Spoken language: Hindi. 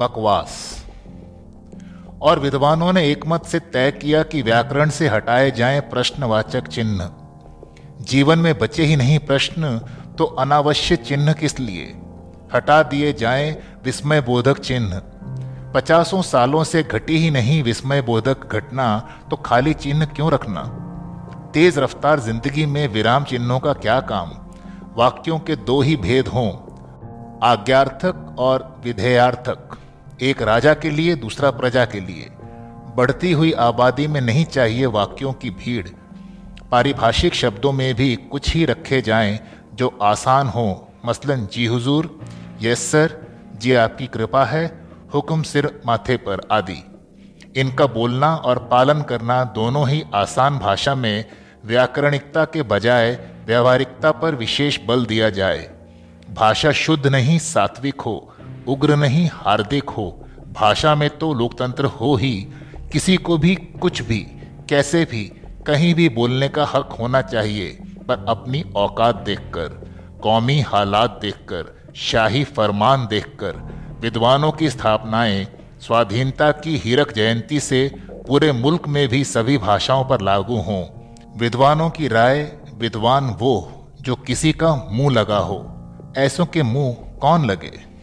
बकवास। और विद्वानों ने एकमत से तय किया कि व्याकरण से हटाए जाएं प्रश्नवाचक चिन्ह। जीवन में बचे ही नहीं प्रश्न, तो अनावश्यक चिन्ह किस लिए? हटा दिए जाएं विस्मय बोधक चिन्ह। 50 सालों से घटी ही नहीं विस्मय बोधक घटना, तो खाली चिन्ह क्यों रखना? तेज रफ्तार जिंदगी में विराम चिन्हों का क्या काम? वाक्यों के दो ही भेद हों, आज्ञार्थक और विधेयार्थक, एक राजा के लिए दूसरा प्रजा के लिए। बढ़ती हुई आबादी में नहीं चाहिए वाक्यों की भीड़। पारिभाषिक शब्दों में भी कुछ ही रखे जाएं जो आसान हो, मसलन जी हुजूर, यस सर, जी आपकी कृपा है, हुक्म सिर माथे पर आदि। इनका बोलना और पालन करना दोनों ही आसान भाषा में व्याकरणिकता के बजाय व्यावहारिकता पर विशेष बल दिया जाए। भाषा शुद्ध नहीं सात्विक हो, उग्र नहीं हार्दिक हो। भाषा में तो लोकतंत्र हो ही, किसी को भी कुछ भी कैसे भी कहीं भी बोलने का हक होना चाहिए, पर अपनी औकात देखकर, कौमी हालात देखकर, शाही फरमान देखकर। विद्वानों की स्थापनाएं स्वाधीनता की हीरक जयंती से पूरे मुल्क में भी सभी भाषाओं पर लागू हों। विद्वानों की राय, विद्वान वो जो किसी का मुंह लगा हो, ऐसों के मुंह कौन लगे।